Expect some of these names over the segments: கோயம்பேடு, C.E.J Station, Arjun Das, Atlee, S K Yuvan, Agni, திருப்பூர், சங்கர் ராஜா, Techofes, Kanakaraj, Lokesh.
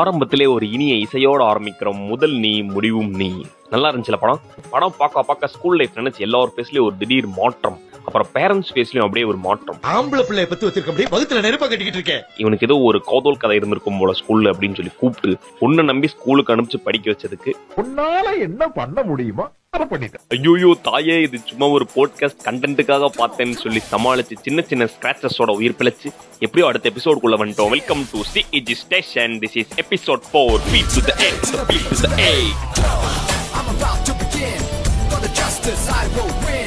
ஆரம்பத்திலே ஒரு இனிய இசையோடு ஆரம்பிக்கிறோம். முதல் நீ முடிவும் நீ. நல்லா இருந்துச்சுல படம். படம் பார்க்க பார்க்க ஸ்கூல் லைஃப் நினைச்சு எல்லாரும் ஃபேஸ்லயும் ஒரு திடீர் மாற்றம், அப்புறம் பேரண்ட்ஸ் ஃபேஸ்லயும் அப்படியே ஒரு மாற்றம். ஆம்பளை பிள்ளைய பத்தி வச்சிருக்க அப்படியே வகுத்துல நெருப்பா கட்டிக்கிட்டு இருக்கேன். இவனுக்கு ஏதோ ஒரு காதல் கதை இருந்திருக்கும் போல ஸ்கூல்ல அப்படின்னு சொல்லி கூப்பிட்டு பொண்ணை நம்பி ஸ்கூலுக்கு அனுப்பிச்சு படிக்க வச்சதுக்கு உன்னால என்ன பண்ண முடியுமா ஐயோ தாயே இது சும்மா ஒரு போட்காஸ்ட் கண்டென்ட்டுக்காக பார்த்தேன்னு சொல்லி சமாளிச்சு சின்ன சின்ன ஸ்கிராச்சஸோட உயிர் பிழைச்சு எப்படியோ அடுத்த எபிசோடுக்குள்ள வந்துட்டோம். Welcome to C.E.J Station. This is episode 4. Beat to the end, the beat to the end. I'm about to begin for the justice I will win.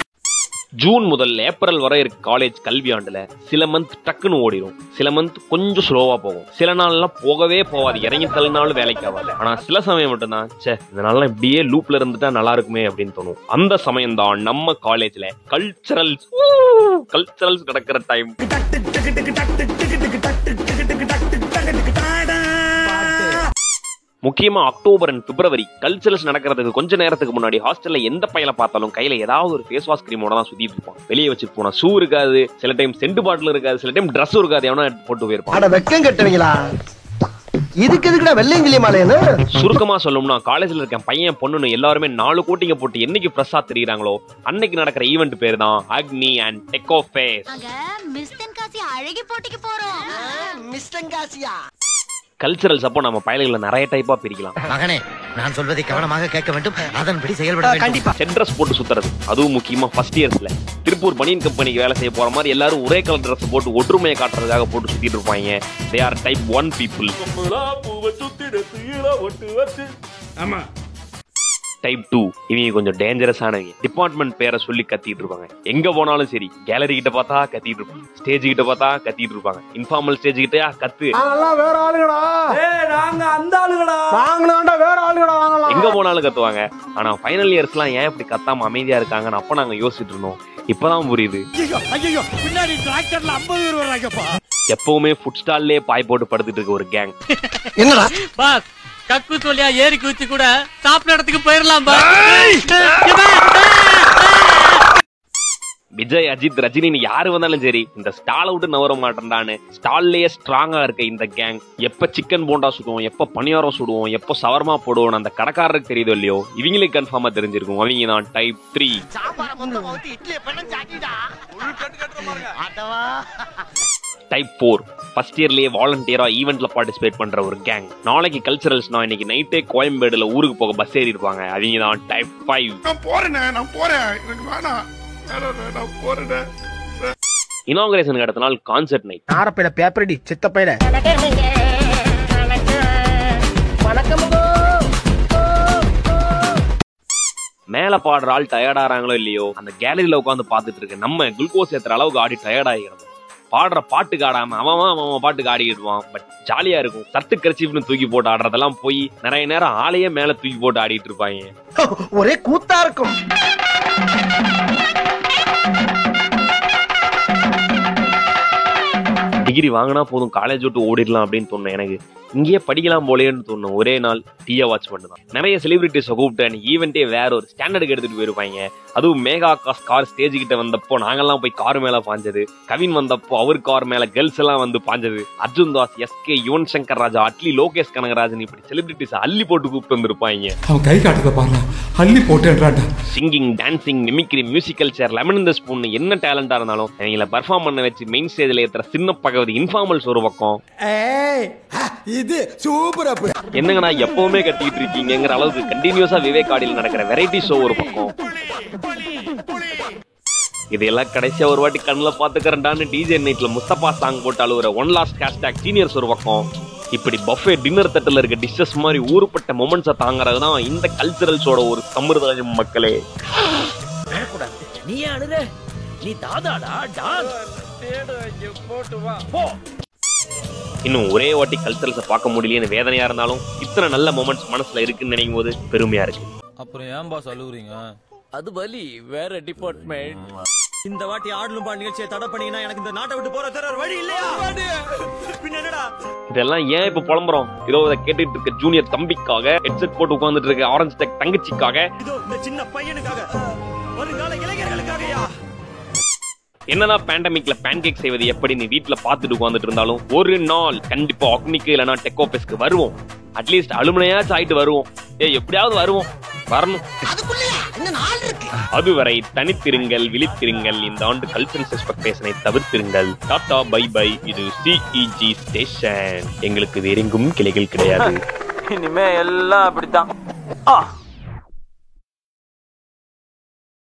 June முதல் ஏப்ரல் வரை இருக்க காலேஜ் கல்வி ஆண்டுல சில மந்த் டக்குன்னு ஓடிடும், சில மந்த் கொஞ்சம் ஸ்லோவா போகும், சில நாள்லாம் போகவே போகாது, இறங்கி தள்ளினாலும் வேலைக்கு ஆகாது. ஆனா சில சமயம் மட்டும்தான் சே இதனால இப்படியே லூப்ல இருந்துட்டா நல்லா இருக்குமே அப்படின்னு தோணும். அந்த சமயம் தான் நம்ம காலேஜ்ல கல்ச்சரல்ஸ் நடக்கிற டைம். முக்கியமா அக்டோபர் அண்ட் பிப்ரவரி கல்ச்சரல்ஸ் நடக்கிறதுக்கு கொஞ்ச நேரத்துக்கு முன்னாடி ஹாஸ்டல்ல எந்த பையனை பார்த்தாலும் கையில ஏதாவது ஒரு ஃபேஸ் வாஷ் கிரீமோட தான் சுத்திட்டு இருப்பான். வெளியே வச்சுட்டு போனா ஷூ இருக்காது, சில டைம் சென்ட் பாட்டில் இருக்காது, சில டைம் ட்ரெஸ் இருக்காது, எவனா போட்டு போயிருப்பான். சுருக்கமா சொல்லணும்னா காலேஜ்ல இருக்க பையன் பொண்ணுன்னு எல்லாருமே 4 கோட்டிங்க போட்டு என்னைக்கு பிரசா தெரியுறாங்களோ அன்னைக்கு நடக்கிற ஈவெண்ட் பேர் தான் அக்னி அண்ட் டெக் ஆஃப் ஃபேஸ். அழகி போட்டிக்கு போறோம். கல்ச்சரல்ஸ் அப்போ நம்ம பயல்களை நிறைய டைப்பா பிரிக்கலாம். மகனே நான் சொல்றதை கவனமாக கேட்க வேண்டும், அதன்படி செயல்பட கண்டிப்பா. ட்ரெஸ் போட்டு சுத்துறது, அதுவும் முக்கியமா ஃபர்ஸ்ட் இயர்ஸ்ல திருப்பூர் பனியன் கம்பெனிக்கு வேலை செய்ய போற மாதிரி எல்லாரும் ஒரே கலர் ட்ரெஸ் போட்டு ஒற்றுமையை காட்டுறதுக்காக போட்டு சுத்திட்டு இருப்பாங்க. They are type 1 people. ஆமா டைப் 2 இவங்க கொஞ்சம் டேஞ்சரஸ் ஆனவங்க. டிபார்ட்மெண்ட் பேரை சொல்லி கத்திட்டு இருப்பாங்க, எங்க போனாலும் சரி. கேலரி கிட்ட பார்த்தா கத்திட்டு இருப்பாங்க, ஸ்டேஜ் கிட்ட பார்த்தா கத்திட்டு இருப்பாங்க, இன்ஃபார்மல் ஸ்டேஜ் கிட்டயா கத்து வேற ஆளுங்கடா, ஏய் நாங்க அந்த ஆளுங்கடா, நாங்களாண்டா வேற ஆளுங்கடா வாங்கலாம், எங்க போனாலும் கத்துவாங்க. ஆனா ஃபைனல் இயர்ஸ்லாம் ஏன் இப்படி கத்தாம அமைதியா இருக்காங்கன்னு அப்ப நாங்க யோசிச்சுட்டு இருந்தோம். இப்பதான் புரியுது. ஐயோ பின்னாடி டிராக்டர்ல 50 பேர் வராங்கப்பா. எப்பவுமே ஃபுட் ஸ்டால்லே பாய் போட்டு படுத்துட்டு இருக்க ஒரு கேங். என்னடா பாஸ் கக்கு தோலியா ஏறி குச்சி கூட சாப்பிட இடத்துக்கு போயிடலாம். விஜய், அஜித், ரஜினின்னு யாரு வந்தாலும் சரி இந்த ஸ்டாலை விட்டு நவர மாட்டேன்டான்னு ஸ்டால்லேயே ஸ்ட்ராங்கா இருக்க இந்த கேங். எப்ப சிக்கன் போண்டா சுடுவோம், எப்ப பணியாரம் சுடுவோம், எப்போ சவர்மா போடுவோம், அந்த கடைக்காரருக்கு தெரியுதோ இல்லையோ இவங்களுக்கு கன்ஃபார்மா தெரிஞ்சிருக்கும். அவங்க தான் டைப் 3. டைப் 4 ஃபர்ஸ்ட் இயர்லயே வாலண்டியரா ஈவெண்ட்ல பார்ட்டிசிபேட் பண்ற ஒரு கேங். நாளைக்கு கல்ச்சரல்ஸ்னா இன்னைக்கு நைட்டே கோயம்பேடுல ஊருக்கு போக பஸ் ஏறி இருப்பாங்க. அவங்க தான் டைப் 5. இனாகரேஷன் அடுத்த நாள் கான்சர்ட் நைட். ஆரப்பையில பேப்பரடி சித்தப்பையில மேல பாடுற ஆள் டயர்ட் ஆறாங்களோ இல்லையோ அந்த கேலரியில உட்காந்து பாத்துட்டு இருக்க நம்ம குளுக்கோஸ் ஏத்துற அளவுக்கு ஆடி டயர்ட் ஆகிடுது. பாடுற பாட்டுக்கு ஆடாம அவன் பாட்டுக்கு ஆடிக்கிடுவான். பட் ஜாலியா இருக்கும். சட்டு கர்ச்சீஃப்னு தூக்கி போட்டு ஆடுறதெல்லாம் போய் நிறைய நேரம் ஆளையே மேல தூக்கி போட்டு ஆடிட்டு இருப்பாங்க. ஒரே கூத்தா இருக்கும். டிகிரி வாங்கினா போதும் காலேஜ் விட்டு ஓடிடலாம் அப்படின்னு தோணும். எனக்கு இங்கேயே படிக்கலாம் போலேன்னு தோணும். ஒரே நாள் டீயா வாட்ச் பண்ணுதான். நிறைய செலிபிரிட்டிஸை கூப்பிட்டு ஈவெண்ட்டே வேற ஒரு ஸ்டாண்டர்டுக்கு எடுத்துட்டு போயிருப்பாங்க. அதுவும் மேகா கார் ஸ்டேஜ் கிட்ட வந்தப்போ நாங்கெல்லாம் போய் கார் மேல பாஞ்சது, கவின் வந்தப்போ அவர் கார் மேல கேர்ள்ஸ் எல்லாம் வந்து பாஞ்சது, அர்ஜுன் தாஸ், எஸ் கே யுவன், சங்கர் ராஜா, அட்லி, லோகேஷ், கனகராஜன் இப்படி செலிபிரிட்டிஸ் அள்ளி போட்டு கூப்பிட்டு வந்திருப்பாங்க. அவன் கை காட்டுறத பாருங்க, அள்ளி போட்டு. Singing, dancing, mimicry, musical chair, lemon இந்த ஸ்பூன், என்ன டேலண்டா இருந்தாலும் எங்களை பெர்ஃபார்ம் பண்ண வச்சு மெயின் ஸ்டேஜ்ல ஏத்துற சின்ன பகவதி இன்ஃபார்மல்ஸ் ஒரு பக்கம். இது சூப்பரா என்னங்க நான் எப்பவுமே கட்டிட்டு இருக்கீங்கிற அளவுக்கு கண்டினியூஸா விவேக் ஆடியில் நடக்கிற வெரைட்டி ஷோ ஒரு பக்கம். இதெல்லாம் கடைசியா ஒரு வாட்டி கண்ணுல பாத்துக்கிறேன்டான்னு டிஜே நைட்ல முஸ்தபா சாங் போட்டாலும் ஒரு ஒன் லாஸ்ட் ஹேஷ்டாக் சீனியர்ஸ் ஒரு பக்கம். இப்படி பஃபே டின்னர் தட்டில் இருக்க டிஷ்ஷஸ் மாதிரி ஊறுப்பட்ட மொமெண்ட்ஸை தாங்கறதுதான் இந்த கல்ச்சரல்ஸோட ஒரு சம்பிரதாயம். மக்களே நீ அழுற நீ தாதாடா டான்ஸ். இன்னும் ஒரே வாட்டி கல்ச்சரல்ஸை பார்க்க முடியலன்னு வேதனையா இருந்தாலும் இத்தனை நல்ல மொமெண்ட்ஸ் மனசுல இருக்குன்னு நினைக்கும் போது பெருமையா இருக்கு. அப்புறம் ஏன் பாஸ் அழுகுறீங்க? அது வலி வேற டிபார்ட்மெண்ட். இந்த வாட்டி ஆடலும் பாட நிகழ்ச்சியை தடை பண்ணீங்கன்னா எனக்கு இந்த நாட்டை விட்டு போற தர வழி இல்லையா? என்னடா இதெல்லாம் ஏன் இப்ப புலம்புறோம்? இதோ இதை கேட்டுட்டு இருக்க ஜூனியர் தம்பிக்காக, ஹெட்செட் போட்டு உட்கார்ந்துட்டு இருக்க ஆரஞ்சு டெக் தங்கச்சிக்காக, இதோ இந்த சின்ன பையனுக்காக, வருங்கால இளைஞர்களுக்காகயா என்னதான் பேண்டமிக்ல பேன் கேக் செய்வது எப்படின்னு வீட்டுல பாத்துட்டு உட்காந்துட்டு இருந்தாலும் ஒரு நாள் கண்டிப்பா ஆக்னிக்கு இல்லைன்னா டெக்கோபெஸ்க்கு வருவோம். அட்லீஸ்ட் அலுமினியாச்சும் ஆயிட்டு வருவோம். எப்படியாவது வருவோம், வரணும். அதுவரை தனித்திருங்கள், விழித்திருங்கள். இந்த ஆண்டு கல்ச்சரல் எக்ஸ்பெக்டேஷனை தவிர்த்திருங்கள். Tata, bye bye. இது C.E.J ஸ்டேஷன். எங்களுக்கு வேறெங்கும் கிளைகள் கிடையாது. இனிமே எல்லாம் அப்படித்தான்.